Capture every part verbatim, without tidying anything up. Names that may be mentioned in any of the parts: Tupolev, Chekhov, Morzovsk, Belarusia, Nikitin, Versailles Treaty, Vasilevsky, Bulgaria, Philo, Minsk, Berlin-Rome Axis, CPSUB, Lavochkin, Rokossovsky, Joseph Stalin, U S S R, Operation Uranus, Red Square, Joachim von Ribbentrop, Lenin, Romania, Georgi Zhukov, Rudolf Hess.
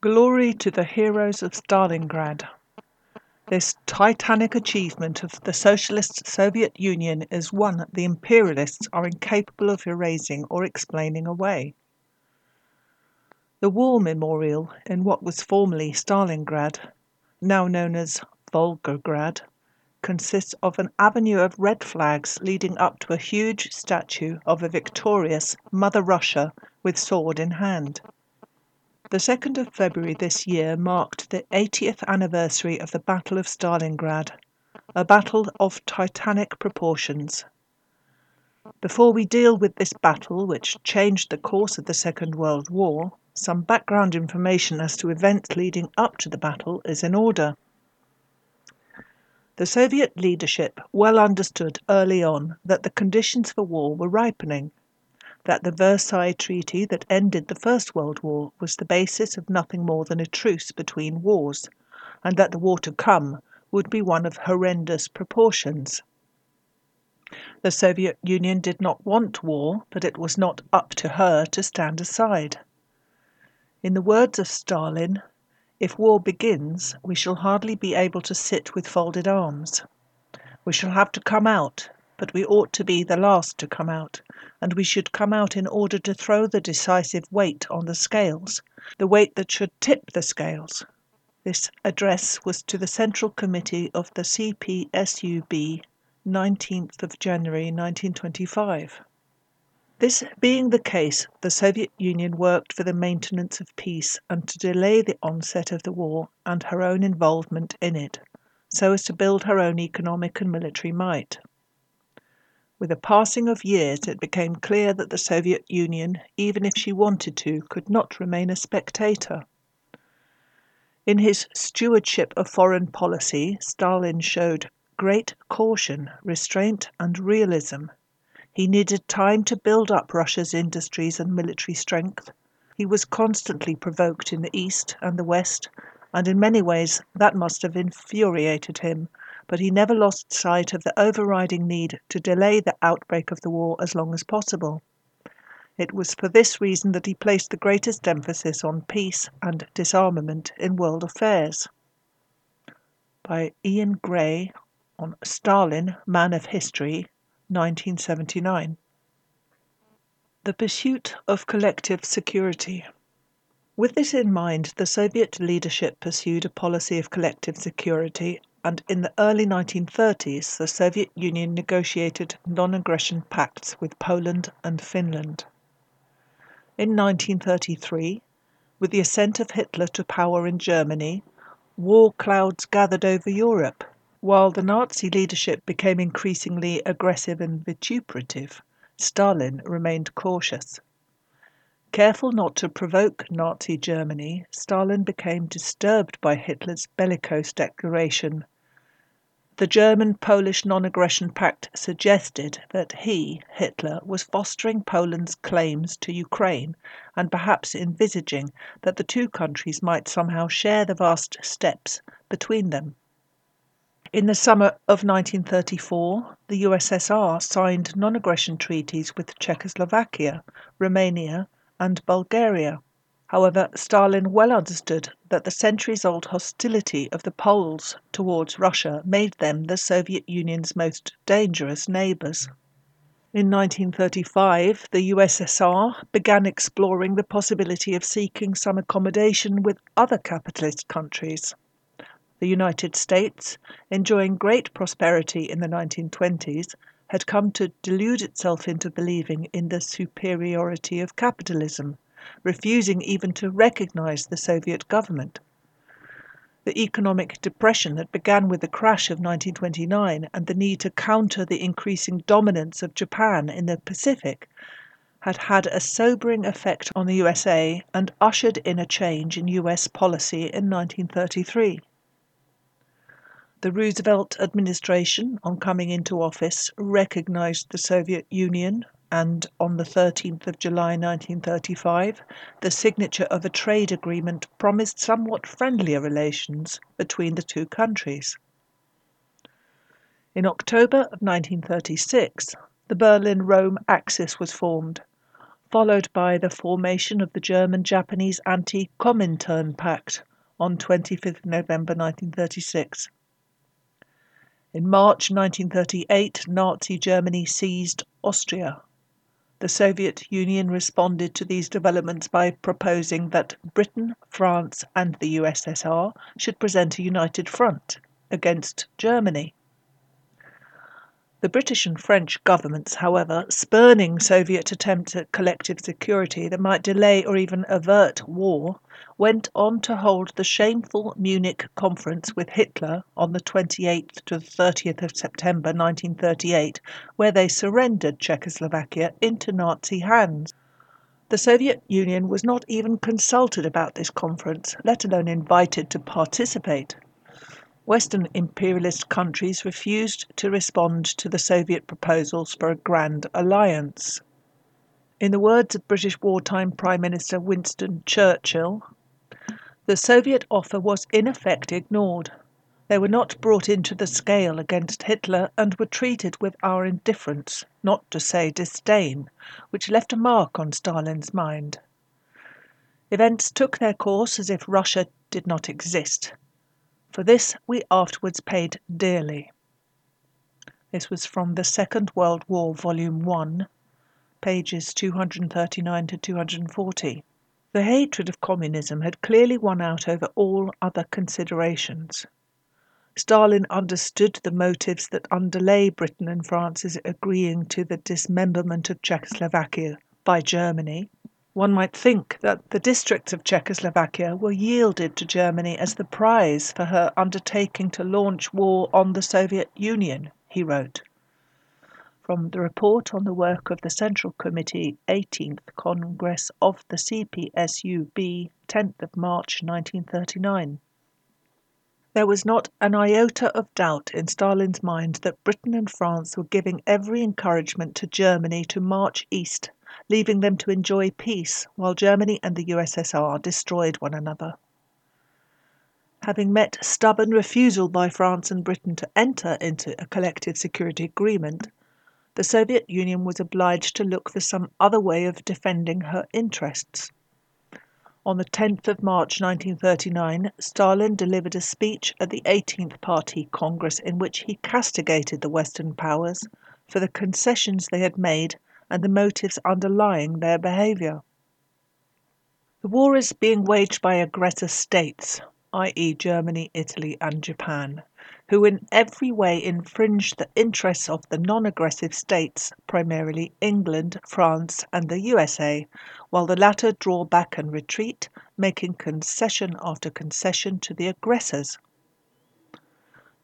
Glory to the heroes of Stalingrad. This titanic achievement of the Socialist Soviet Union is one that the imperialists are incapable of erasing or explaining away. The war memorial in what was formerly Stalingrad, now known as Volgograd, consists of an avenue of red flags leading up to a huge statue of a victorious Mother Russia with sword in hand. The second of February this year marked the eightieth anniversary of the Battle of Stalingrad, a battle of titanic proportions. Before we deal with this battle, which changed the course of the Second World War, some background information as to events leading up to the battle is in order. The Soviet leadership well understood early on that the conditions for war were ripening, that the Versailles Treaty that ended the First World War was the basis of nothing more than a truce between wars, and that the war to come would be one of horrendous proportions. The Soviet Union did not want war, but it was not up to her to stand aside. In the words of Stalin, if war begins, we shall hardly be able to sit with folded arms. We shall have to come out, but we ought to be the last to come out, and we should come out in order to throw the decisive weight on the scales, the weight that should tip the scales. This address was to the Central Committee of the C P S U B, nineteenth of January nineteen twenty-five. This being the case, the Soviet Union worked for the maintenance of peace and to delay the onset of the war and her own involvement in it, so as to build her own economic and military might. With the passing of years, it became clear that the Soviet Union, even if she wanted to, could not remain a spectator. In his stewardship of foreign policy, Stalin showed great caution, restraint and realism. He needed time to build up Russia's industries and military strength. He was constantly provoked in the East and the West, and in many ways that must have infuriated him, but he never lost sight of the overriding need to delay the outbreak of the war as long as possible. It was for this reason that he placed the greatest emphasis on peace and disarmament in world affairs. By Ian Gray on Stalin, Man of History, nineteen seventy-nine. The pursuit of collective security. With this in mind, the Soviet leadership pursued a policy of collective security, and in the early nineteen thirties, the Soviet Union negotiated non-aggression pacts with Poland and Finland. In nineteen thirty-three, with the ascent of Hitler to power in Germany, war clouds gathered over Europe. While the Nazi leadership became increasingly aggressive and vituperative, Stalin remained cautious. Careful not to provoke Nazi Germany, Stalin became disturbed by Hitler's bellicose declaration. The German-Polish non-aggression pact suggested that he, Hitler, was fostering Poland's claims to Ukraine and perhaps envisaging that the two countries might somehow share the vast steppes between them. In the summer of nineteen thirty-four, the U S S R signed non-aggression treaties with Czechoslovakia, Romania and Bulgaria. However, Stalin well understood that the centuries-old hostility of the Poles towards Russia made them the Soviet Union's most dangerous neighbours. In nineteen thirty-five, the U S S R began exploring the possibility of seeking some accommodation with other capitalist countries. The United States, enjoying great prosperity in the nineteen twenties, had come to delude itself into believing in the superiority of capitalism, refusing even to recognize the Soviet government. The economic depression that began with the crash of nineteen twenty-nine and the need to counter the increasing dominance of Japan in the Pacific had had a sobering effect on the U S A and ushered in a change in U S policy in nineteen thirty-three. The Roosevelt administration, on coming into office, recognized the Soviet Union, and on the thirteenth of July nineteen thirty-five, the signature of a trade agreement promised somewhat friendlier relations between the two countries. In October of nineteen thirty-six, the Berlin-Rome Axis was formed, followed by the formation of the German-Japanese Anti-Comintern Pact on twenty-fifth of November nineteen thirty-six. In March nineteen thirty-eight, Nazi Germany seized Austria. The Soviet Union responded to these developments by proposing that Britain, France and the U S S R should present a united front against Germany. The British and French governments, however, spurning Soviet attempts at collective security that might delay or even avert war, went on to hold the shameful Munich Conference with Hitler on the twenty-eighth to the thirtieth of September nineteen thirty-eight, where they surrendered Czechoslovakia into Nazi hands. The Soviet Union was not even consulted about this conference, let alone invited to participate. Western imperialist countries refused to respond to the Soviet proposals for a grand alliance. In the words of British wartime Prime Minister Winston Churchill, the Soviet offer was in effect ignored. They were not brought into the scale against Hitler and were treated with our indifference, not to say disdain, which left a mark on Stalin's mind. Events took their course as if Russia did not exist. For this we afterwards paid dearly. This was from the Second World War, Volume one, pages two thirty-nine to two forty. The hatred of communism had clearly won out over all other considerations. Stalin understood the motives that underlay Britain and France's agreeing to the dismemberment of Czechoslovakia by Germany. One might think that the districts of Czechoslovakia were yielded to Germany as the prize for her undertaking to launch war on the Soviet Union, he wrote. From the report on the work of the Central Committee, eighteenth Congress of the C P S U B, tenth of March nineteen thirty-nine. There was not an iota of doubt in Stalin's mind that Britain and France were giving every encouragement to Germany to march east, leaving them to enjoy peace while Germany and the U S S R destroyed one another. Having met stubborn refusal by France and Britain to enter into a collective security agreement, the Soviet Union was obliged to look for some other way of defending her interests. On the tenth of March nineteen thirty-nine, Stalin delivered a speech at the eighteenth Party Congress in which he castigated the Western powers for the concessions they had made and the motives underlying their behaviour. The war is being waged by aggressor states, that is Germany, Italy and Japan, who in every way infringe the interests of the non-aggressive states, primarily England, France and the U S A, while the latter draw back and retreat, making concession after concession to the aggressors.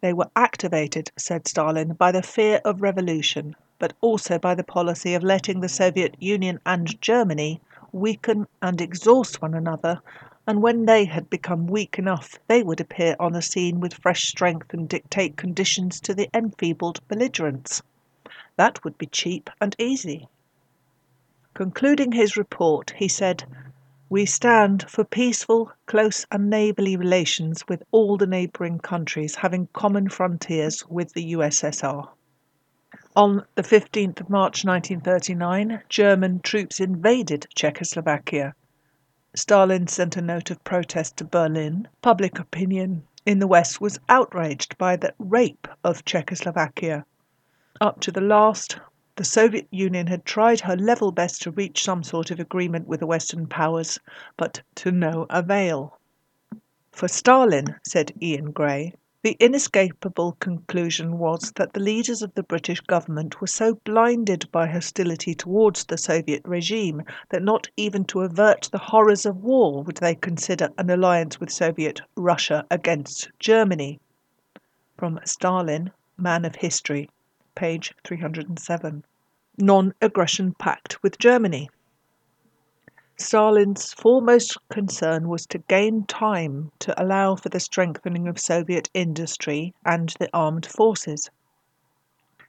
They were activated, said Stalin, by the fear of revolution, but also by the policy of letting the Soviet Union and Germany weaken and exhaust one another, and when they had become weak enough, they would appear on the scene with fresh strength and dictate conditions to the enfeebled belligerents. That would be cheap and easy. Concluding his report, he said, "We stand for peaceful, close and neighbourly relations with all the neighbouring countries having common frontiers with the U S S R." On the fifteenth of March nineteen thirty-nine, German troops invaded Czechoslovakia. Stalin sent a note of protest to Berlin. Public opinion in the West was outraged by the rape of Czechoslovakia. Up to the last, the Soviet Union had tried her level best to reach some sort of agreement with the Western powers, but to no avail. For Stalin, said Ian Gray, the inescapable conclusion was that the leaders of the British government were so blinded by hostility towards the Soviet regime that not even to avert the horrors of war would they consider an alliance with Soviet Russia against Germany. From Stalin, Man of History, page three hundred seven. Non-Aggression Pact with Germany. Stalin's foremost concern was to gain time to allow for the strengthening of Soviet industry and the armed forces.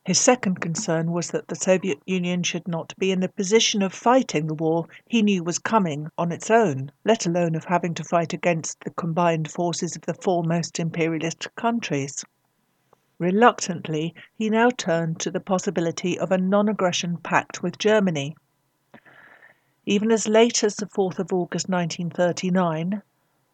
His second concern was that the Soviet Union should not be in the position of fighting the war he knew was coming on its own, let alone of having to fight against the combined forces of the four most imperialist countries. Reluctantly, he now turned to the possibility of a non-aggression pact with Germany. Even as late as the fourth of August nineteen thirty-nine,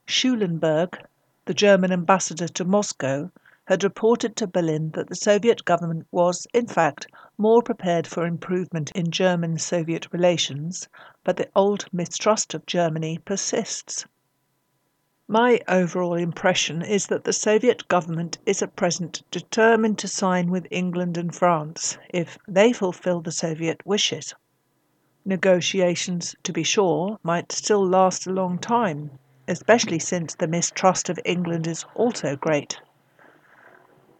Schulenberg, the German ambassador to Moscow, had reported to Berlin that the Soviet government was, in fact, more prepared for improvement in German-Soviet relations, but the old mistrust of Germany persists. My overall impression is that the Soviet government is at present determined to sign with England and France if they fulfill the Soviet wishes. Negotiations, to be sure, might still last a long time, especially since the mistrust of England is also great.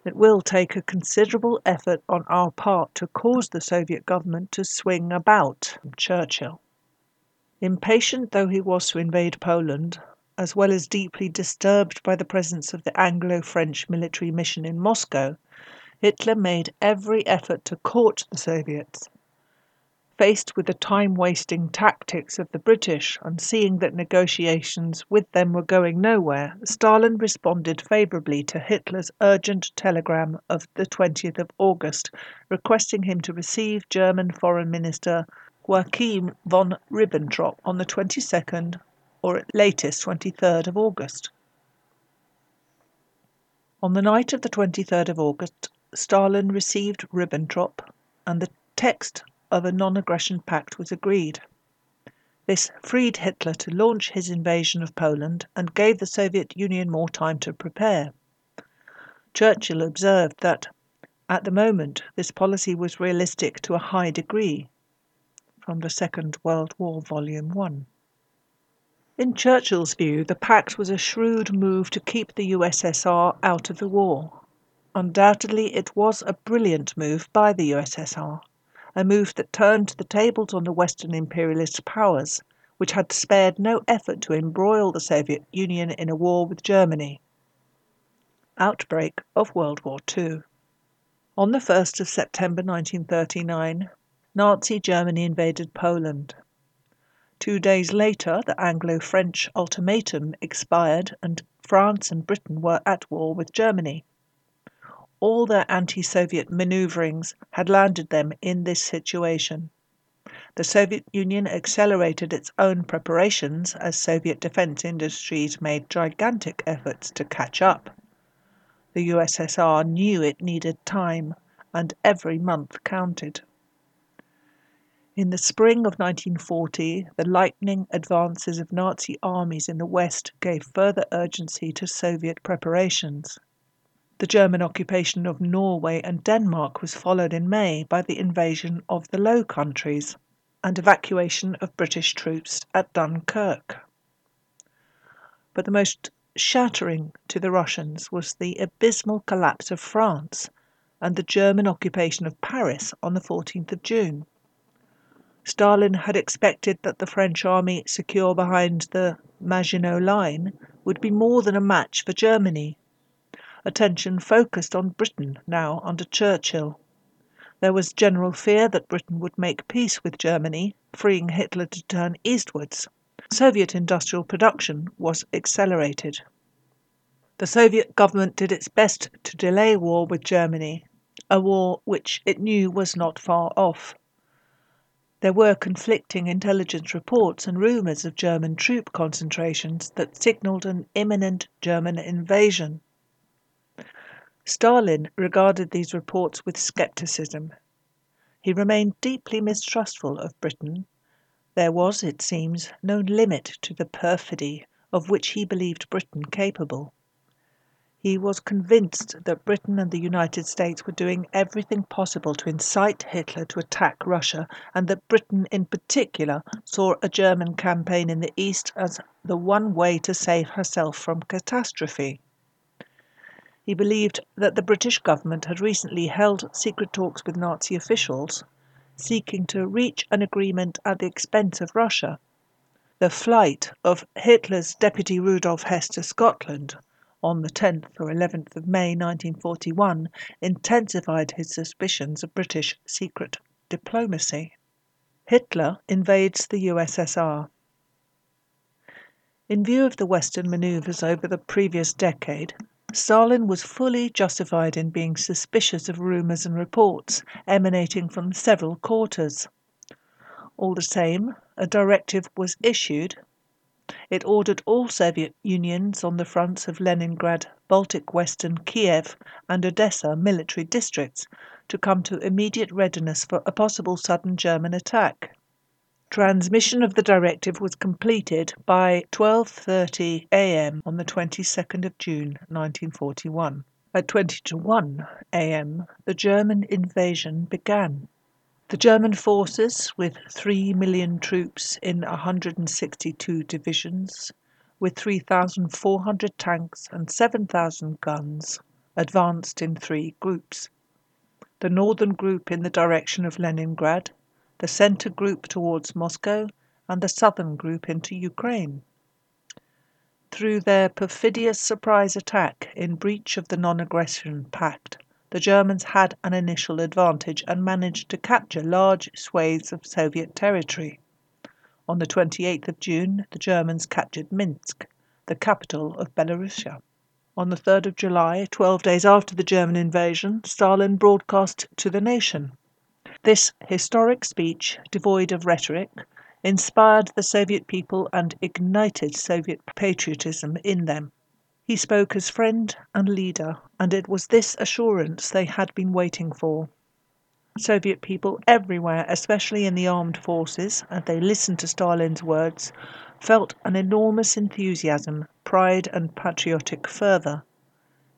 It will take a considerable effort on our part to cause the Soviet government to swing about Churchill. Impatient though he was to invade Poland, as well as deeply disturbed by the presence of the Anglo-French military mission in Moscow, Hitler made every effort to court the Soviets. Faced with the time-wasting tactics of the British and seeing that negotiations with them were going nowhere, Stalin responded favourably to Hitler's urgent telegram of the twentieth of August, requesting him to receive German Foreign Minister Joachim von Ribbentrop on the twenty-second or at latest twenty-third of August. On the night of the twenty-third of August, Stalin received Ribbentrop and the text of a non-aggression pact was agreed. This freed Hitler to launch his invasion of Poland and gave the Soviet Union more time to prepare. Churchill observed that, at the moment, this policy was realistic to a high degree, from the Second World War, Volume one. In Churchill's view, the pact was a shrewd move to keep the U S S R out of the war. Undoubtedly, it was a brilliant move by the U S S R. A move that turned the tables on the Western imperialist powers, which had spared no effort to embroil the Soviet Union in a war with Germany. Outbreak of World War Two. On the first of September nineteen thirty-nine, Nazi Germany invaded Poland. Two days later, the Anglo-French ultimatum expired and France and Britain were at war with Germany. All their anti-Soviet manoeuvrings had landed them in this situation. The Soviet Union accelerated its own preparations as Soviet defence industries made gigantic efforts to catch up. The U S S R knew it needed time, and every month counted. In the spring of nineteen forty, the lightning advances of Nazi armies in the West gave further urgency to Soviet preparations. The German occupation of Norway and Denmark was followed in May by the invasion of the Low Countries and evacuation of British troops at Dunkirk. But the most shattering to the Russians was the abysmal collapse of France and the German occupation of Paris on the fourteenth of June. Stalin had expected that the French army, secure behind the Maginot Line, would be more than a match for Germany. Attention focused on Britain now under Churchill. There was general fear that Britain would make peace with Germany, freeing Hitler to turn eastwards. Soviet industrial production was accelerated. The Soviet government did its best to delay war with Germany, a war which it knew was not far off. There were conflicting intelligence reports and rumours of German troop concentrations that signalled an imminent German invasion. Stalin regarded these reports with scepticism. He remained deeply mistrustful of Britain. There was, it seems, no limit to the perfidy of which he believed Britain capable. He was convinced that Britain and the United States were doing everything possible to incite Hitler to attack Russia, and that Britain in particular saw a German campaign in the East as the one way to save herself from catastrophe. He believed that the British government had recently held secret talks with Nazi officials, seeking to reach an agreement at the expense of Russia. The flight of Hitler's deputy Rudolf Hess to Scotland on the tenth or eleventh of May nineteen forty-one, intensified his suspicions of British secret diplomacy. Hitler invades the U S S R. In view of the Western manoeuvres over the previous decade, Stalin was fully justified in being suspicious of rumours and reports emanating from several quarters. All the same, a directive was issued. It ordered all Soviet Unions on the fronts of Leningrad, Baltic Western, Kiev and Odessa military districts to come to immediate readiness for a possible sudden German attack. Transmission of the directive was completed by twelve thirty a m on the twenty-second of June nineteen forty-one. At twenty to one a m the German invasion began. The German forces, with three million troops in one hundred sixty-two divisions, with three thousand four hundred tanks and seven thousand guns, advanced in three groups. The northern group in the direction of Leningrad, the centre group towards Moscow, and the southern group into Ukraine. Through their perfidious surprise attack in breach of the non-aggression pact, the Germans had an initial advantage and managed to capture large swathes of Soviet territory. On the twenty-eighth of June, the Germans captured Minsk, the capital of Belarusia. On the third of July, twelve days after the German invasion, Stalin broadcast to the nation. This historic speech, devoid of rhetoric, inspired the Soviet people and ignited Soviet patriotism in them. He spoke as friend and leader, and it was this assurance they had been waiting for. Soviet people everywhere, especially in the armed forces, as they listened to Stalin's words, felt an enormous enthusiasm, pride and patriotic fervour.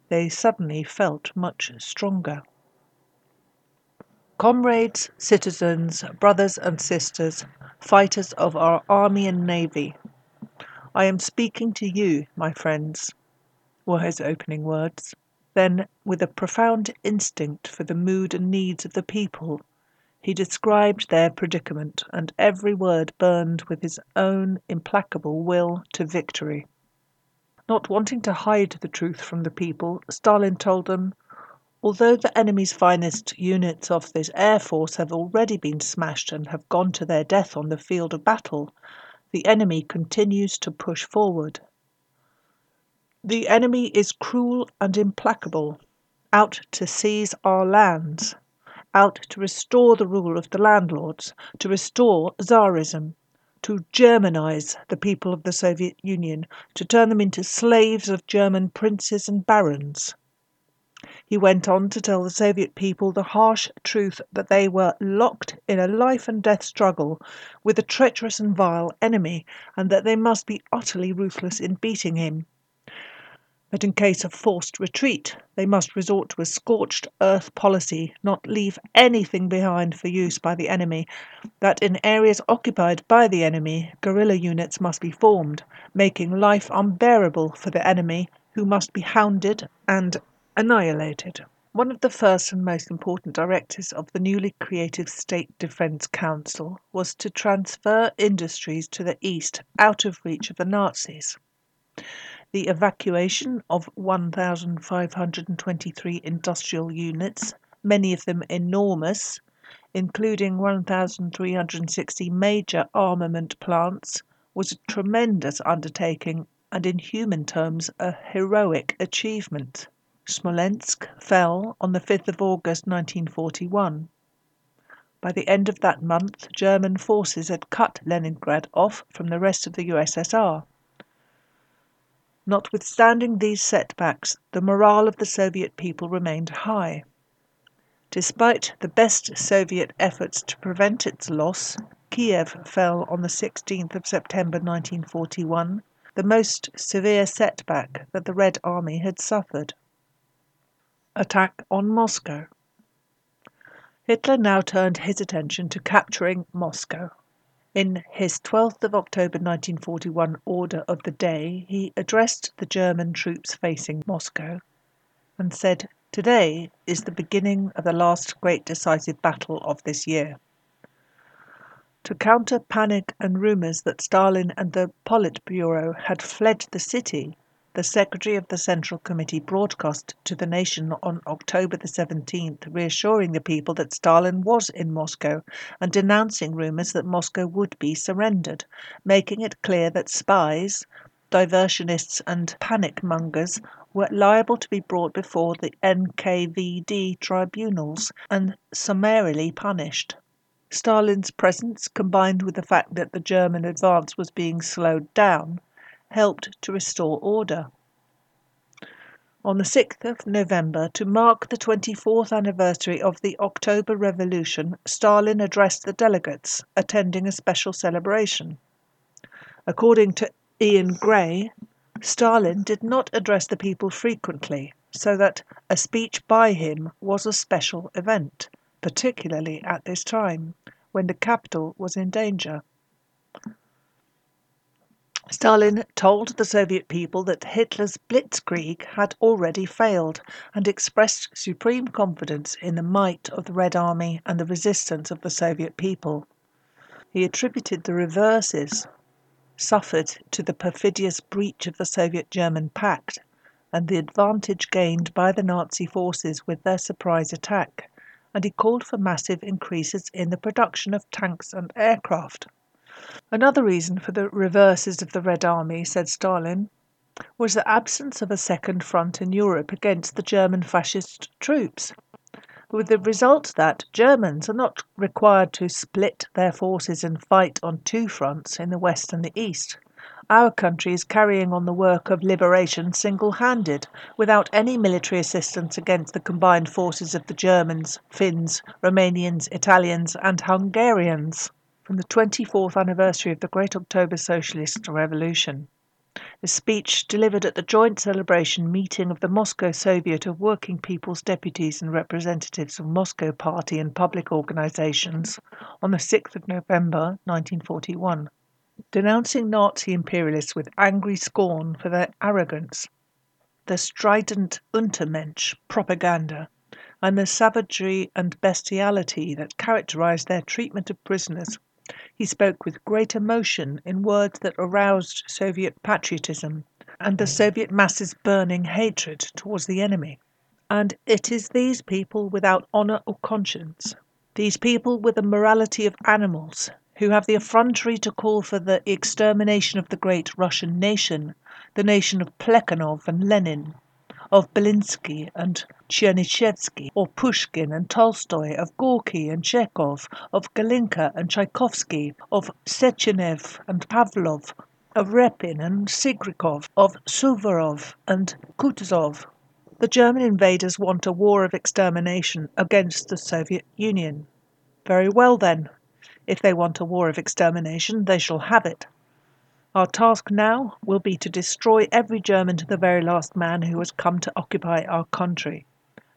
They suddenly felt much stronger. Comrades, citizens, brothers and sisters, fighters of our army and navy, I am speaking to you, my friends, were his opening words. Then, with a profound instinct for the mood and needs of the people, he described their predicament, and every word burned with his own implacable will to victory. Not wanting to hide the truth from the people, Stalin told them, although the enemy's finest units of this air force have already been smashed and have gone to their death on the field of battle, the enemy continues to push forward. The enemy is cruel and implacable, out to seize our lands, out to restore the rule of the landlords, to restore Tsarism, to Germanize the people of the Soviet Union, to turn them into slaves of German princes and barons. He went on to tell the Soviet people the harsh truth that they were locked in a life and death struggle with a treacherous and vile enemy, and that they must be utterly ruthless in beating him. But in case of forced retreat, they must resort to a scorched-earth policy, not leave anything behind for use by the enemy, that in areas occupied by the enemy, guerrilla units must be formed, making life unbearable for the enemy, who must be hounded and annihilated. One of the first and most important directives of the newly created State Defence Council was to transfer industries to the east, out of reach of the Nazis. The evacuation of one thousand five hundred twenty-three industrial units, many of them enormous, including one thousand three hundred sixty major armament plants, was a tremendous undertaking and, in human terms, a heroic achievement. Smolensk fell on the fifth of August nineteen forty-one. By the end of that month, German forces had cut Leningrad off from the rest of the U S S R. Notwithstanding these setbacks, the morale of the Soviet people remained high. Despite the best Soviet efforts to prevent its loss, Kiev fell on the sixteenth of September nineteen forty-one, the most severe setback that the Red Army had suffered. Attack on Moscow. Hitler now turned his attention to capturing Moscow. In his twelfth of October nineteen forty-one order of the day, he addressed the German troops facing Moscow and said, "Today is the beginning of the last great decisive battle of this year." To counter panic and rumours that Stalin and the Politburo had fled the city, the Secretary of the Central Committee broadcast to the nation on October the seventeenth, reassuring the people that Stalin was in Moscow and denouncing rumours that Moscow would be surrendered, making it clear that spies, diversionists and panic-mongers were liable to be brought before the N K V D tribunals and summarily punished. Stalin's presence, combined with the fact that the German advance was being slowed down, helped to restore order. On the sixth of November, to mark the twenty-fourth anniversary of the October Revolution, Stalin addressed the delegates, attending a special celebration. According to Ian Gray, Stalin did not address the people frequently, so that a speech by him was a special event, particularly at this time, when the capital was in danger. Stalin told the Soviet people that Hitler's blitzkrieg had already failed and expressed supreme confidence in the might of the Red Army and the resistance of the Soviet people. He attributed the reverses suffered to the perfidious breach of the Soviet-German pact and the advantage gained by the Nazi forces with their surprise attack, and he called for massive increases in the production of tanks and aircraft. Another reason for the reverses of the Red Army, said Stalin, was the absence of a second front in Europe against the German fascist troops, with the result that Germans are not required to split their forces and fight on two fronts in the West and the East. Our country is carrying on the work of liberation single-handed, without any military assistance against the combined forces of the Germans, Finns, Romanians, Italians and Hungarians, from the twenty-fourth anniversary of the Great October Socialist Revolution. The speech, delivered at the joint celebration meeting of the Moscow Soviet of Working People's Deputies and Representatives of Moscow Party and Public Organizations, on the sixth of November nineteen forty-one, denouncing Nazi imperialists with angry scorn for their arrogance, the strident Untermensch propaganda, and the savagery and bestiality that characterized their treatment of prisoners. He spoke with great emotion in words that aroused Soviet patriotism and the Soviet masses' burning hatred towards the enemy. And it is these people without honor or conscience, these people with the morality of animals, who have the effrontery to call for the extermination of the great Russian nation, the nation of Plekhanov and Lenin, of Belinsky and Chernyshevsky, or Pushkin and Tolstoy, of Gorky and Chekhov, of Galinka and Tchaikovsky, of Sechenev and Pavlov, of Repin and Sigrikov, of Suvorov and Kutuzov. The German invaders want a war of extermination against the Soviet Union. Very well then, if they want a war of extermination, they shall have it. Our task now will be to destroy every German to the very last man who has come to occupy our country.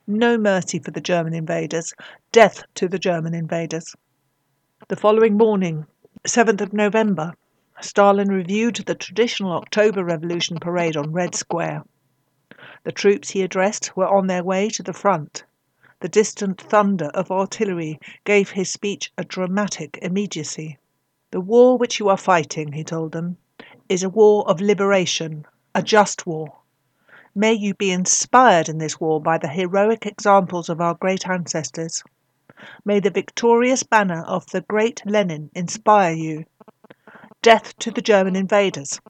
No mercy for the German invaders. Death to the German invaders. The following morning, seventh of November, Stalin reviewed the traditional October Revolution parade on Red Square. The troops he addressed were on their way to the front. The distant thunder of artillery gave his speech a dramatic immediacy. The war which you are fighting, he told them, is a war of liberation, a just war. May you be inspired in this war by the heroic examples of our great ancestors. May the victorious banner of the great Lenin inspire you. Death to the German invaders.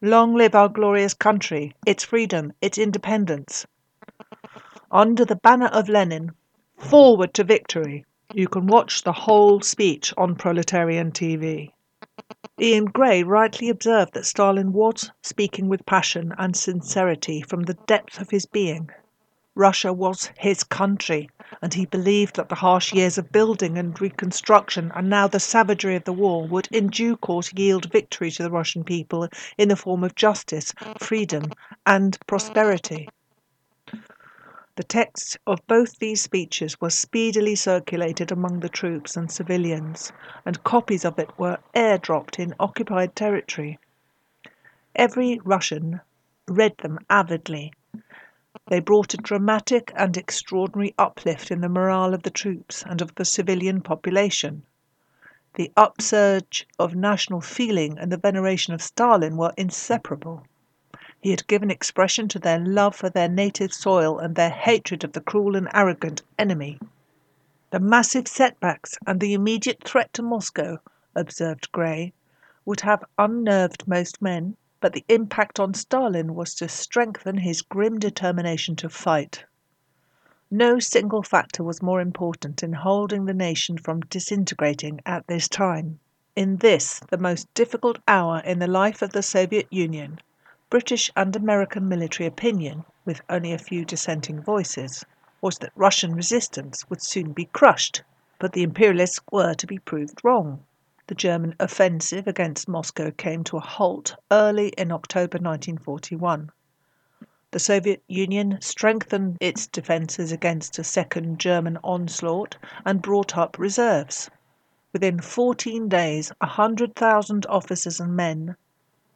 Long live our glorious country, its freedom, its independence. Under the banner of Lenin, forward to victory. You can watch the whole speech on Proletarian T V. Ian Gray rightly observed that Stalin was speaking with passion and sincerity from the depth of his being. Russia was his country, and he believed that the harsh years of building and reconstruction and now the savagery of the war would in due course yield victory to the Russian people in the form of justice, freedom and prosperity. The text of both these speeches was speedily circulated among the troops and civilians, and copies of it were airdropped in occupied territory. Every Russian read them avidly. They brought a dramatic and extraordinary uplift in the morale of the troops and of the civilian population. The upsurge of national feeling and the veneration of Stalin were inseparable. He had given expression to their love for their native soil and their hatred of the cruel and arrogant enemy. The massive setbacks and the immediate threat to Moscow, observed Gray, would have unnerved most men, but the impact on Stalin was to strengthen his grim determination to fight. No single factor was more important in holding the nation from disintegrating at this time. In this, the most difficult hour in the life of the Soviet Union, British and American military opinion, with only a few dissenting voices, was that Russian resistance would soon be crushed, but the imperialists were to be proved wrong. The German offensive against Moscow came to a halt early in October nineteen forty-one. The Soviet Union strengthened its defences against a second German onslaught and brought up reserves. Within fourteen days, one hundred thousand officers and men,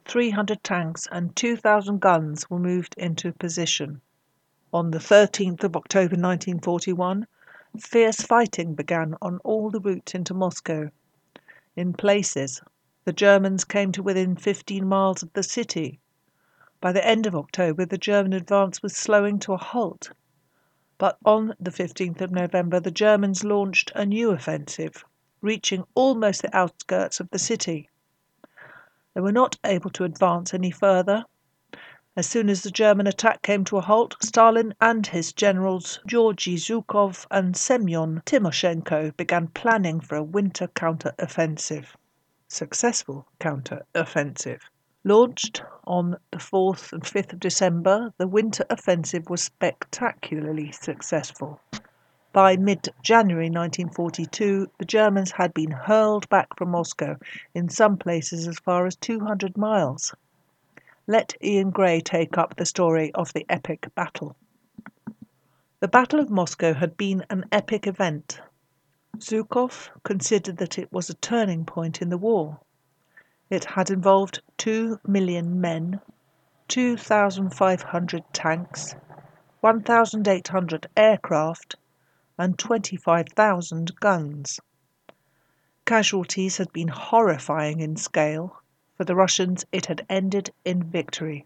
three hundred tanks and two thousand guns were moved into position. On the thirteenth of October nineteen forty-one, fierce fighting began on all the routes into Moscow. In places, the Germans came to within fifteen miles of the city. By the end of October, the German advance was slowing to a halt. But on the fifteenth of November, the Germans launched a new offensive, reaching almost the outskirts of the city. They were not able to advance any further. As soon as the German attack came to a halt, Stalin and his generals Georgi Zhukov and Semyon Timoshenko began planning for a winter counter-offensive. Successful counter-offensive. Launched on the fourth and fifth of December, the winter offensive was spectacularly successful. By mid-January nineteen forty-two, the Germans had been hurled back from Moscow, in some places as far as two hundred miles. Let Ian Gray take up the story of the epic battle. The Battle of Moscow had been an epic event. Zhukov considered that it was a turning point in the war. It had involved two million men, two thousand five hundred tanks, one thousand eight hundred aircraft, and twenty-five thousand guns. Casualties had been horrifying in scale. For the Russians, it had ended in victory.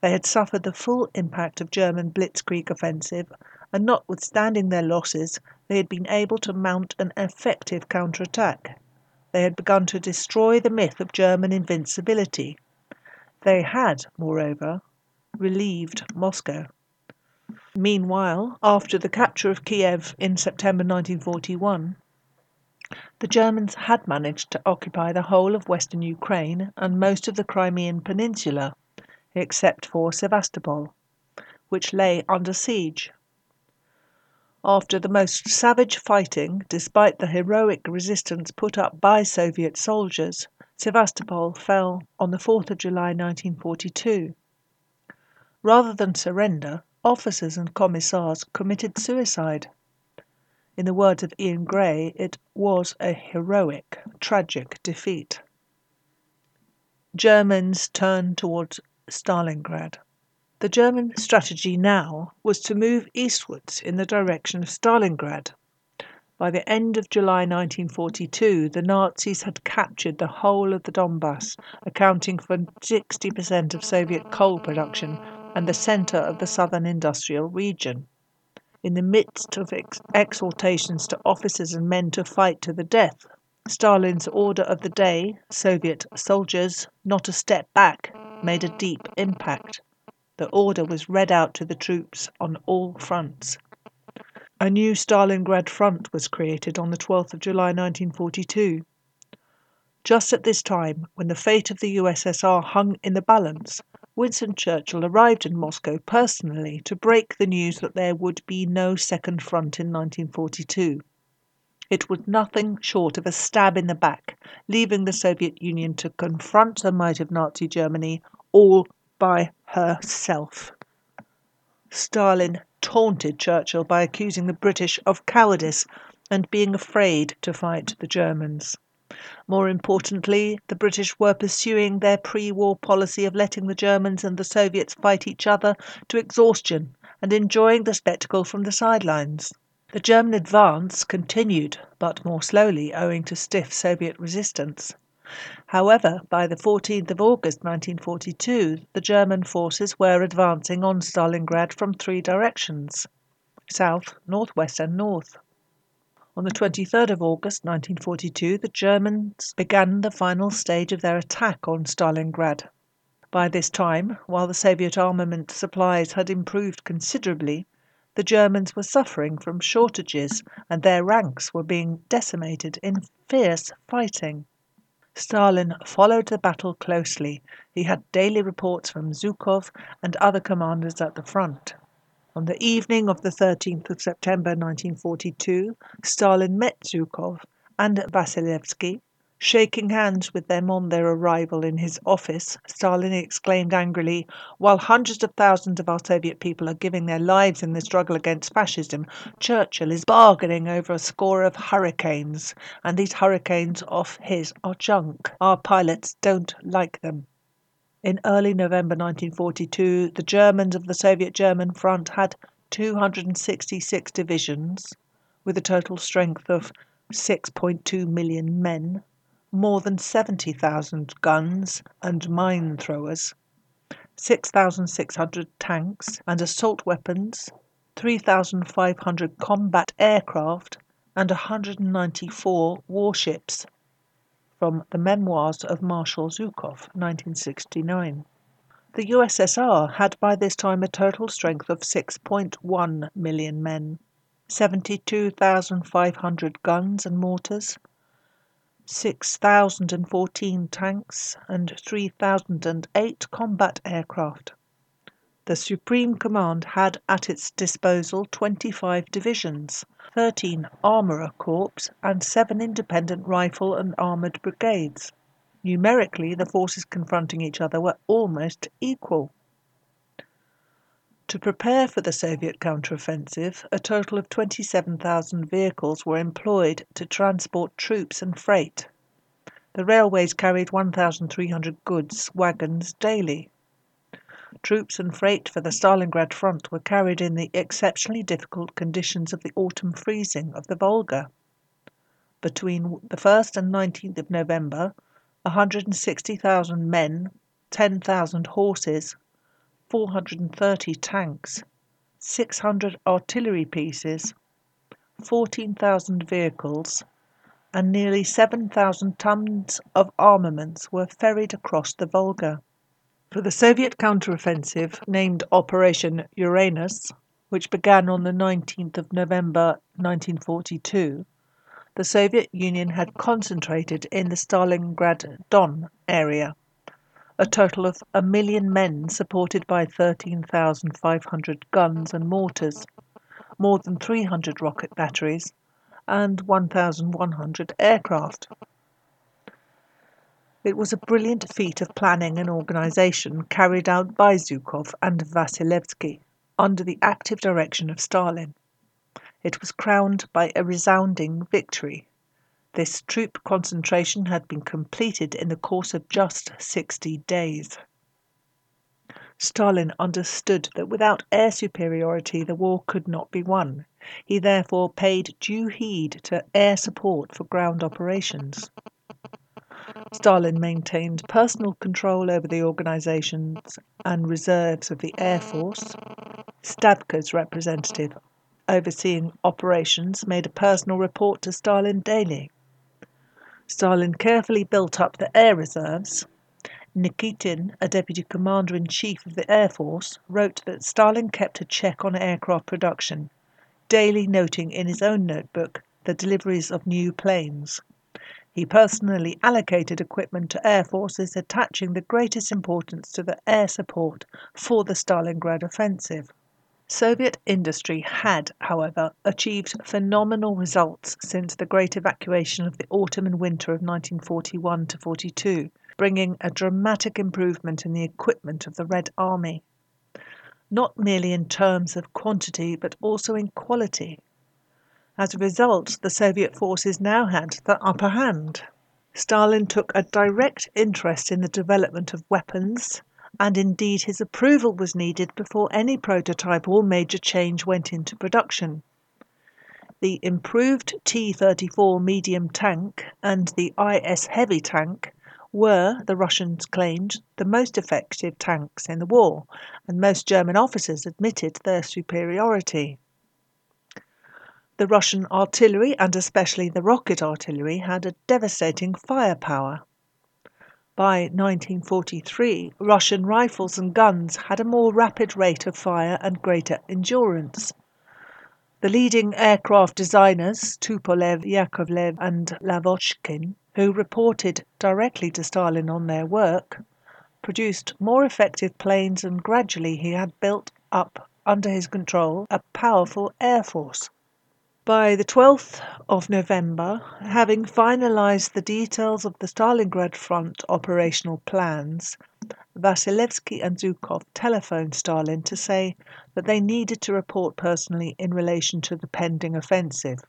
They had suffered the full impact of German blitzkrieg offensive, and notwithstanding their losses, they had been able to mount an effective counterattack. They had begun to destroy the myth of German invincibility. They had, moreover, relieved Moscow. Meanwhile, after the capture of Kiev in September nineteen forty-one, the Germans had managed to occupy the whole of western Ukraine and most of the Crimean Peninsula, except for Sevastopol, which lay under siege. After the most savage fighting, despite the heroic resistance put up by Soviet soldiers, Sevastopol fell on the fourth of July nineteen forty-two. Rather than surrender, officers and commissars committed suicide. In the words of Ian Gray, it was a heroic, tragic defeat. Germans turned towards Stalingrad. The German strategy now was to move eastwards in the direction of Stalingrad. By the end of July nineteen forty-two, the Nazis had captured the whole of the Donbass, accounting for sixty percent of Soviet coal production and the centre of the southern industrial region. In the midst of ex- exhortations to officers and men to fight to the death, Stalin's order of the day, Soviet soldiers, not a step back, made a deep impact. The order was read out to the troops on all fronts. A new Stalingrad front was created on the twelfth of July nineteen forty-two. Just at this time, when the fate of the U S S R hung in the balance, Winston Churchill arrived in Moscow personally to break the news that there would be no second front in nineteen forty-two. It was nothing short of a stab in the back, leaving the Soviet Union to confront the might of Nazi Germany all by herself. Stalin taunted Churchill by accusing the British of cowardice and being afraid to fight the Germans. More importantly, the British were pursuing their pre-war policy of letting the Germans and the Soviets fight each other to exhaustion and enjoying the spectacle from the sidelines. The German advance continued, but more slowly, owing to stiff Soviet resistance. However, by the fourteenth of August nineteen forty-two, the German forces were advancing on Stalingrad from three directions: south, northwest and north. On the twenty-third of August nineteen forty-two, the Germans began the final stage of their attack on Stalingrad. By this time, while the Soviet armament supplies had improved considerably, the Germans were suffering from shortages and their ranks were being decimated in fierce fighting. Stalin followed the battle closely. He had daily reports from Zhukov and other commanders at the front. On the evening of the thirteenth of September nineteen forty-two, Stalin met Zhukov and Vasilevsky. Shaking hands with them on their arrival in his office, Stalin exclaimed angrily, "While hundreds of thousands of our Soviet people are giving their lives in the struggle against fascism, Churchill is bargaining over a score of hurricanes, and these hurricanes of his are junk. Our pilots don't like them." In early November nineteen forty-two, the Germans of the Soviet German front had two hundred sixty-six divisions, with a total strength of six point two million men, more than seventy thousand guns and mine throwers, six thousand six hundred tanks and assault weapons, three thousand five hundred combat aircraft, and one hundred ninety-four warships. From the Memoirs of Marshal Zhukov, nineteen sixty-nine. The U S S R had by this time a total strength of six point one million men, seventy-two thousand five hundred guns and mortars, six thousand fourteen tanks, and three thousand eight combat aircraft. The Supreme Command had at its disposal twenty-five divisions, thirteen armourer corps and seven independent rifle and armoured brigades. Numerically, the forces confronting each other were almost equal. To prepare for the Soviet counteroffensive, a total of twenty-seven thousand vehicles were employed to transport troops and freight. The railways carried one thousand three hundred goods wagons daily. Troops and freight for the Stalingrad front were carried in the exceptionally difficult conditions of the autumn freezing of the Volga. Between the first and nineteenth of November, one hundred sixty thousand men, ten thousand horses, four hundred thirty tanks, six hundred artillery pieces, fourteen thousand vehicles, and nearly seven thousand tons of armaments were ferried across the Volga. For the Soviet counteroffensive, named Operation Uranus, which began on the nineteenth of November nineteen forty-two, the Soviet Union had concentrated in the Stalingrad Don area. A total of a million men supported by thirteen thousand five hundred guns and mortars, more than three hundred rocket batteries, and one thousand one hundred aircraft. It was a brilliant feat of planning and organisation carried out by Zhukov and Vasilevsky under the active direction of Stalin. It was crowned by a resounding victory. This troop concentration had been completed in the course of just sixty days. Stalin understood that without air superiority the war could not be won. He therefore paid due heed to air support for ground operations. Stalin maintained personal control over the organizations and reserves of the Air Force. Stavka's representative overseeing operations made a personal report to Stalin daily. Stalin carefully built up the air reserves. Nikitin, a deputy commander-in-chief of the Air Force, wrote that Stalin kept a check on aircraft production, daily noting in his own notebook the deliveries of new planes. He personally allocated equipment to air forces, attaching the greatest importance to the air support for the Stalingrad offensive. Soviet industry had, however, achieved phenomenal results since the great evacuation of the autumn and winter of nineteen forty-one to forty-two, bringing a dramatic improvement in the equipment of the Red Army, not merely in terms of quantity but also in quality. As a result, the Soviet forces now had the upper hand. Stalin took a direct interest in the development of weapons, and indeed his approval was needed before any prototype or major change went into production. The improved T thirty-four medium tank and the I S heavy tank were, the Russians claimed, the most effective tanks in the war, and most German officers admitted their superiority. The Russian artillery, and especially the rocket artillery, had a devastating firepower. By nineteen forty-three, Russian rifles and guns had a more rapid rate of fire and greater endurance. The leading aircraft designers, Tupolev, Yakovlev and Lavochkin, who reported directly to Stalin on their work, produced more effective planes, and gradually he had built up under his control a powerful air force. By the twelfth of November, having finalised the details of the Stalingrad front operational plans, Vasilevsky and Zhukov telephoned Stalin to say that they needed to report personally in relation to the pending offensive.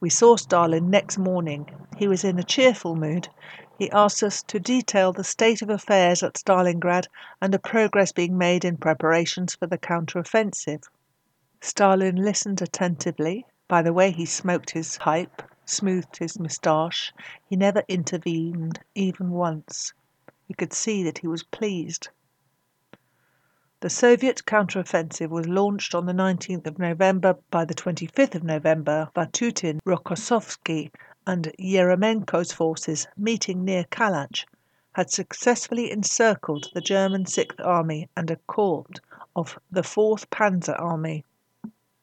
We saw Stalin next morning. He was in a cheerful mood. He asked us to detail the state of affairs at Stalingrad and the progress being made in preparations for the counter-offensive. Stalin listened attentively. By the way, he smoked his pipe, smoothed his moustache. He never intervened, even once. You could see that he was pleased. The Soviet counteroffensive was launched on the nineteenth of November. By the twenty-fifth of November, Vatutin, Rokossovsky and Yeremenko's forces, meeting near Kalach, had successfully encircled the German sixth Army and a corps of the fourth Panzer Army.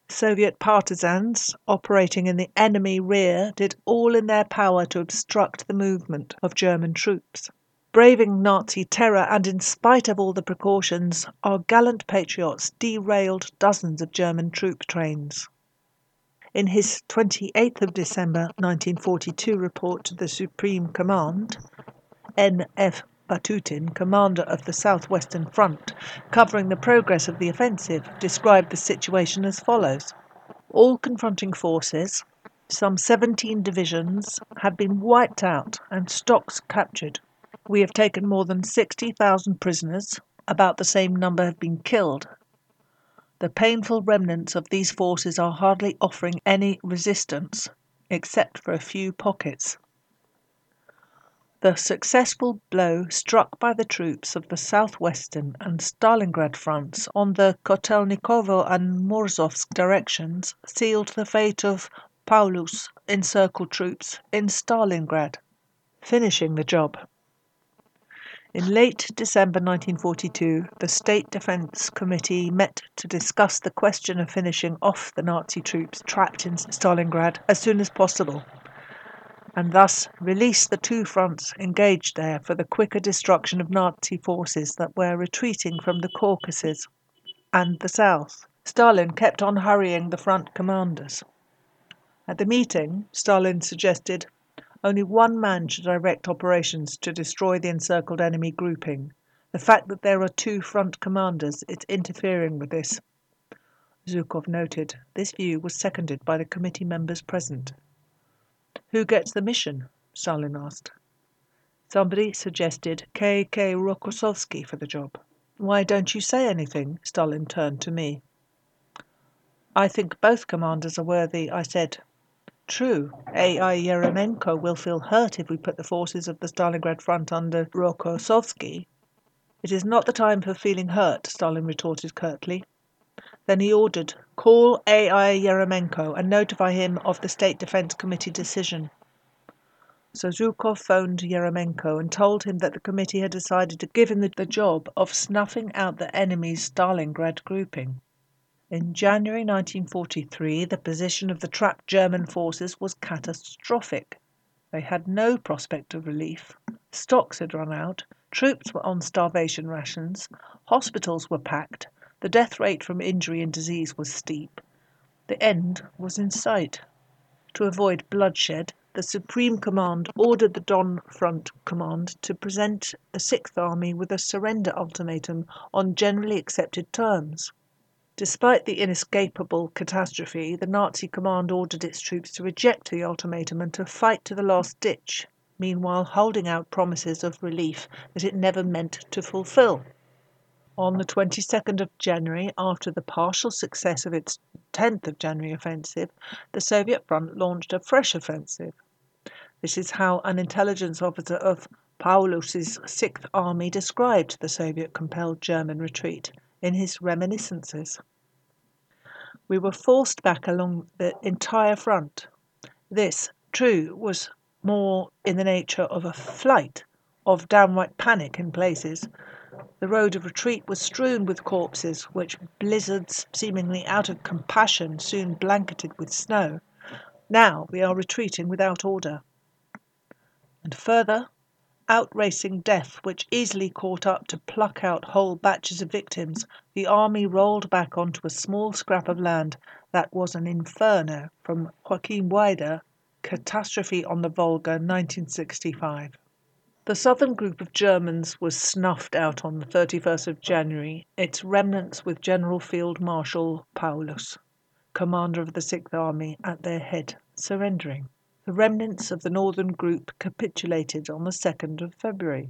Soviet partisans operating in the enemy rear did all in their power to obstruct the movement of German troops. Braving Nazi terror and in spite of all the precautions, our gallant patriots derailed dozens of German troop trains. In his twenty-eighth of December nineteen forty-two report to the Supreme Command, N F Vatutin, commander of the Southwestern Front, covering the progress of the offensive, described the situation as follows. All confronting forces, some seventeen divisions, have been wiped out and stocks captured. We have taken more than sixty thousand prisoners, about the same number have been killed. The painful remnants of these forces are hardly offering any resistance, except for a few pockets. The successful blow struck by the troops of the Southwestern and Stalingrad fronts on the Kotelnikovo and Morzovsk directions sealed the fate of Paulus encircled troops in Stalingrad, finishing the job. In late December nineteen forty-two, the State Defense Committee met to discuss the question of finishing off the Nazi troops trapped in Stalingrad as soon as possible, and thus release the two fronts engaged there for the quicker destruction of Nazi forces that were retreating from the Caucasus and the south. Stalin kept on hurrying the front commanders. At the meeting, Stalin suggested only one man should direct operations to destroy the encircled enemy grouping. The fact that there are two front commanders is interfering with this. Zhukov noted this view was seconded by the committee members present. Who gets the mission? Stalin asked. Somebody suggested K K Rokossovsky for the job. Why don't you say anything? Stalin turned to me. I think both commanders are worthy, I said. True, A I Yeremenko will feel hurt if we put the forces of the Stalingrad front under Rokossovsky. It is not the time for feeling hurt, Stalin retorted curtly. Then he ordered, call A I Yeremenko and notify him of the State Defense Committee decision. So Zhukov phoned Yeremenko and told him that the committee had decided to give him the job of snuffing out the enemy's Stalingrad grouping. In January nineteen forty-three, the position of the trapped German forces was catastrophic. They had no prospect of relief. Stocks had run out. Troops were on starvation rations. Hospitals were packed. The death rate from injury and disease was steep. The end was in sight. To avoid bloodshed, the Supreme Command ordered the Don Front Command to present the sixth Army with a surrender ultimatum on generally accepted terms. Despite the inescapable catastrophe, the Nazi command ordered its troops to reject the ultimatum and to fight to the last ditch, meanwhile holding out promises of relief that it never meant to fulfill. On the twenty-second of January, after the partial success of its tenth of January offensive, the Soviet front launched a fresh offensive. This is how an intelligence officer of Paulus's Sixth Army described the Soviet-compelled German retreat in his reminiscences. We were forced back along the entire front. This, true, was more in the nature of a flight, of downright panic in places. The road of retreat was strewn with corpses, which blizzards, seemingly out of compassion, soon blanketed with snow. Now we are retreating without order. And further, outracing death, which easily caught up to pluck out whole batches of victims, the army rolled back onto a small scrap of land that was an inferno, from Joachim Wider, Catastrophe on the Volga, nineteen sixty-five. The southern group of Germans was snuffed out on the thirty-first of January, its remnants with General Field Marshal Paulus, commander of the Sixth Army, at their head, surrendering. The remnants of the northern group capitulated on the second of February.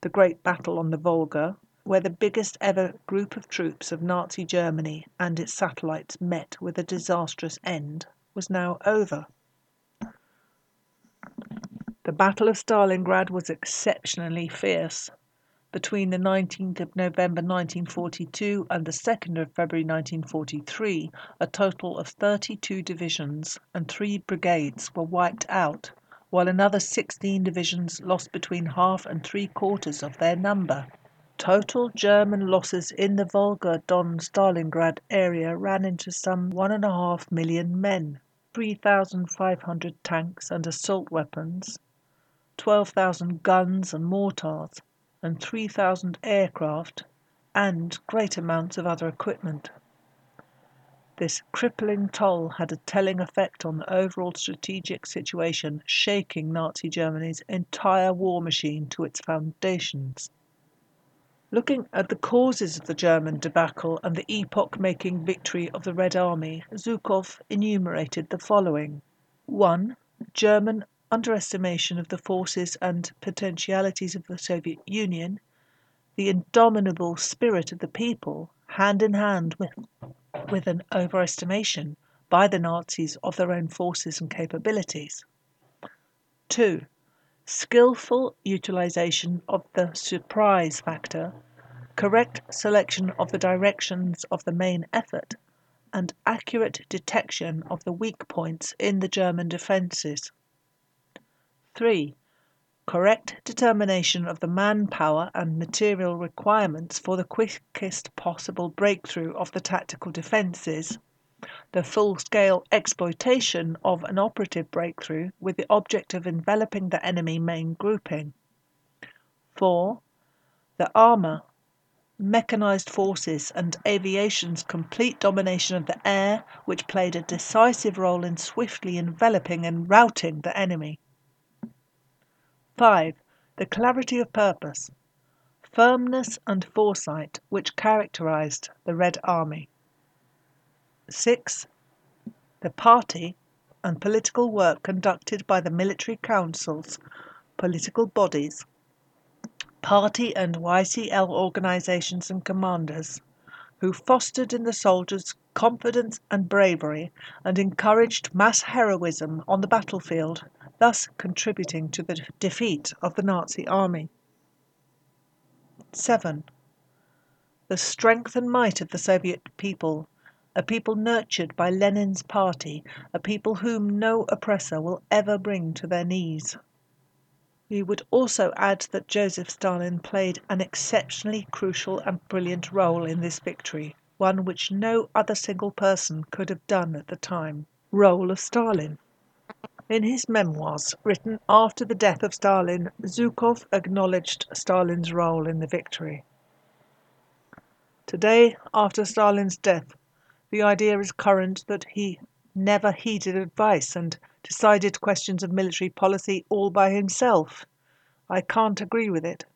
The great battle on the Volga, where the biggest ever group of troops of Nazi Germany and its satellites met with a disastrous end, was now over. The Battle of Stalingrad was exceptionally fierce. Between the nineteenth of November nineteen forty-two and the second of February nineteen forty-three, a total of thirty-two divisions and three brigades were wiped out, while another sixteen divisions lost between half and three quarters of their number. Total German losses in the Volga-Don-Stalingrad area ran into some one and a half million men, three thousand five hundred tanks and assault weapons, twelve thousand guns and mortars, and three thousand aircraft, and great amounts of other equipment. This crippling toll had a telling effect on the overall strategic situation, shaking Nazi Germany's entire war machine to its foundations. Looking at the causes of the German debacle and the epoch-making victory of the Red Army, Zhukov enumerated the following. one. German underestimation of the forces and potentialities of the Soviet Union, the indomitable spirit of the people, hand in hand with, with an overestimation by the Nazis of their own forces and capabilities. two. Skillful utilization of the surprise factor, correct selection of the directions of the main effort, and accurate detection of the weak points in the German defenses. three. Correct determination of the manpower and material requirements for the quickest possible breakthrough of the tactical defences, the full-scale exploitation of an operative breakthrough with the object of enveloping the enemy main grouping. four. The armour, mechanised forces and aviation's complete domination of the air, which played a decisive role in swiftly enveloping and routing the enemy. five. The clarity of purpose, firmness and foresight which characterised the Red Army. six. The party and political work conducted by the military councils, political bodies, party and Y C L organisations and commanders, who fostered in the soldiers confidence and bravery and encouraged mass heroism on the battlefield, thus contributing to the defeat of the Nazi army. seven. The strength and might of the Soviet people, a people nurtured by Lenin's party, a people whom no oppressor will ever bring to their knees. We would also add that Joseph Stalin played an exceptionally crucial and brilliant role in this victory, one which no other single person could have done at the time. Role of Stalin. In his memoirs, written after the death of Stalin, Zhukov acknowledged Stalin's role in the victory. Today, after Stalin's death, the idea is current that he never heeded advice and decided questions of military policy all by himself. I can't agree with it.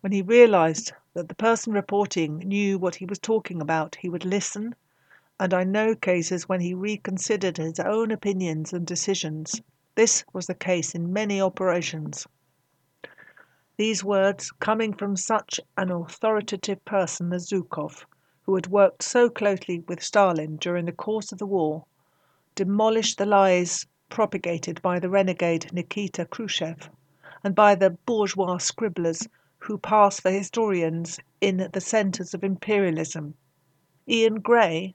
When he realised that the person reporting knew what he was talking about, he would listen, and I know cases when he reconsidered his own opinions and decisions. This was the case in many operations. These words, coming from such an authoritative person as Zhukov, who had worked so closely with Stalin during the course of the war, demolished the lies propagated by the renegade Nikita Khrushchev and by the bourgeois scribblers who pass for historians in the centres of imperialism. Ian Gray,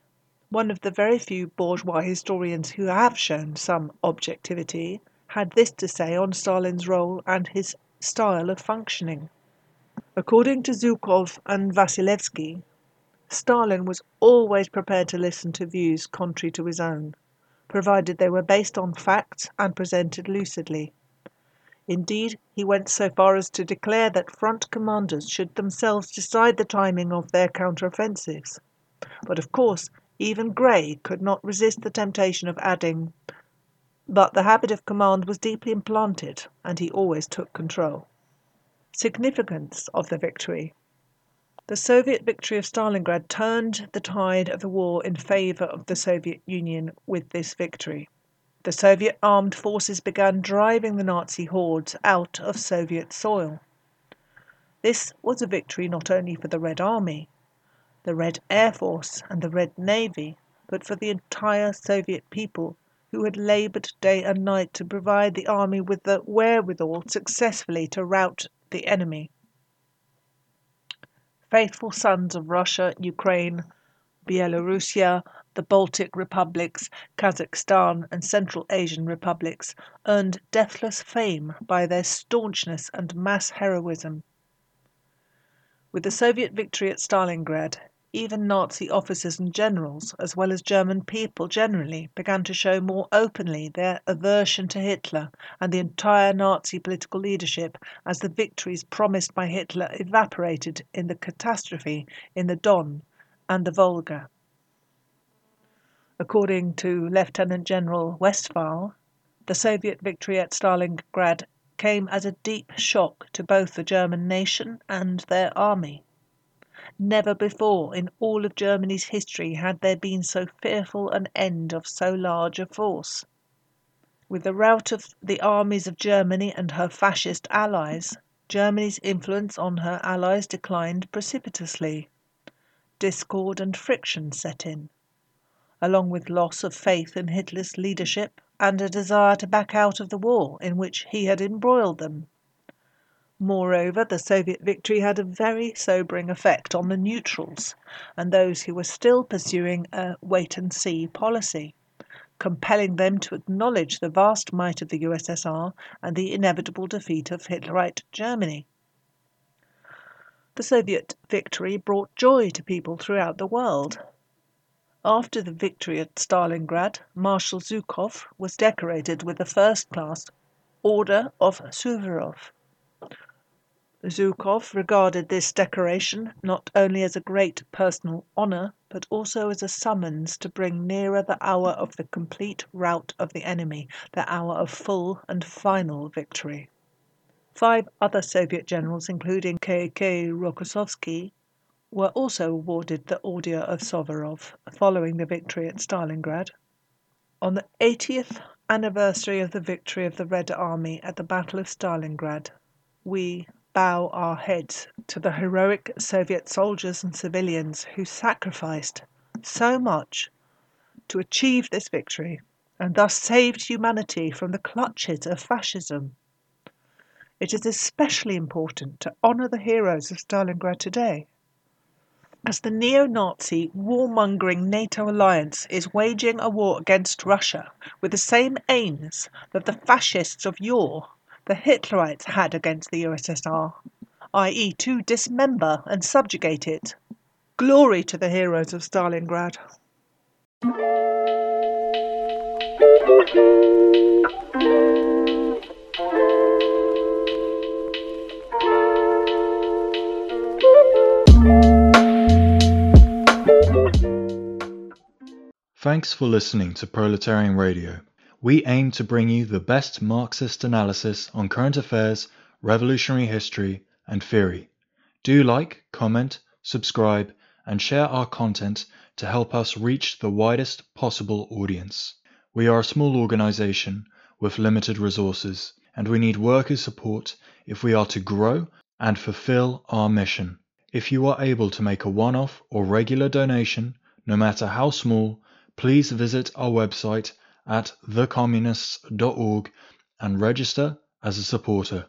one of the very few bourgeois historians who have shown some objectivity, had this to say on Stalin's role and his style of functioning. According to Zhukov and Vasilevsky, Stalin was always prepared to listen to views contrary to his own, provided they were based on facts and presented lucidly. Indeed, he went so far as to declare that front commanders should themselves decide the timing of their counteroffensives. But of course, even Gray could not resist the temptation of adding, but the habit of command was deeply implanted, and he always took control. Significance of the victory. The Soviet victory of Stalingrad turned the tide of the war in favour of the Soviet Union with this victory. The Soviet armed forces began driving the Nazi hordes out of Soviet soil. This was a victory not only for the Red Army, the Red Air Force and the Red Navy, but for the entire Soviet people who had laboured day and night to provide the army with the wherewithal successfully to rout the enemy. Faithful sons of Russia, Ukraine, Bielorussia, the Baltic republics, Kazakhstan and Central Asian republics earned deathless fame by their staunchness and mass heroism. With the Soviet victory at Stalingrad, even Nazi officers and generals, as well as German people generally, began to show more openly their aversion to Hitler and the entire Nazi political leadership as the victories promised by Hitler evaporated in the catastrophe in the Don and the Volga. According to Lieutenant General Westphal, the Soviet victory at Stalingrad came as a deep shock to both the German nation and their army. Never before in all of Germany's history had there been so fearful an end of so large a force. With the rout of the armies of Germany and her fascist allies, Germany's influence on her allies declined precipitously. Discord and friction set in, along with loss of faith in Hitler's leadership and a desire to back out of the war in which he had embroiled them. Moreover, the Soviet victory had a very sobering effect on the neutrals and those who were still pursuing a wait-and-see policy, compelling them to acknowledge the vast might of the U S S R and the inevitable defeat of Hitlerite Germany. The Soviet victory brought joy to people throughout the world. After the victory at Stalingrad, Marshal Zhukov was decorated with the first-class Order of Suvorov. Zhukov regarded this decoration not only as a great personal honour, but also as a summons to bring nearer the hour of the complete rout of the enemy, the hour of full and final victory. Five other Soviet generals, including K K Rokossovsky, were also awarded the Order of Suvorov following the victory at Stalingrad. On the eightieth anniversary of the victory of the Red Army at the Battle of Stalingrad, we bow our heads to the heroic Soviet soldiers and civilians who sacrificed so much to achieve this victory and thus saved humanity from the clutches of fascism. It is especially important to honour the heroes of Stalingrad today, as the neo-Nazi, war-mongering NATO alliance is waging a war against Russia with the same aims that the fascists of yore, the Hitlerites, had against the U S S R, that is to dismember and subjugate it. Glory to the heroes of Stalingrad. Thanks for listening to Proletarian Radio. We aim to bring you the best Marxist analysis on current affairs, revolutionary history, and theory. Do like, comment, subscribe, and share our content to help us reach the widest possible audience. We are a small organisation with limited resources, and we need workers' support if we are to grow and fulfil our mission. If you are able to make a one-off or regular donation, no matter how small, please visit our website at the communists dot org and register as a supporter.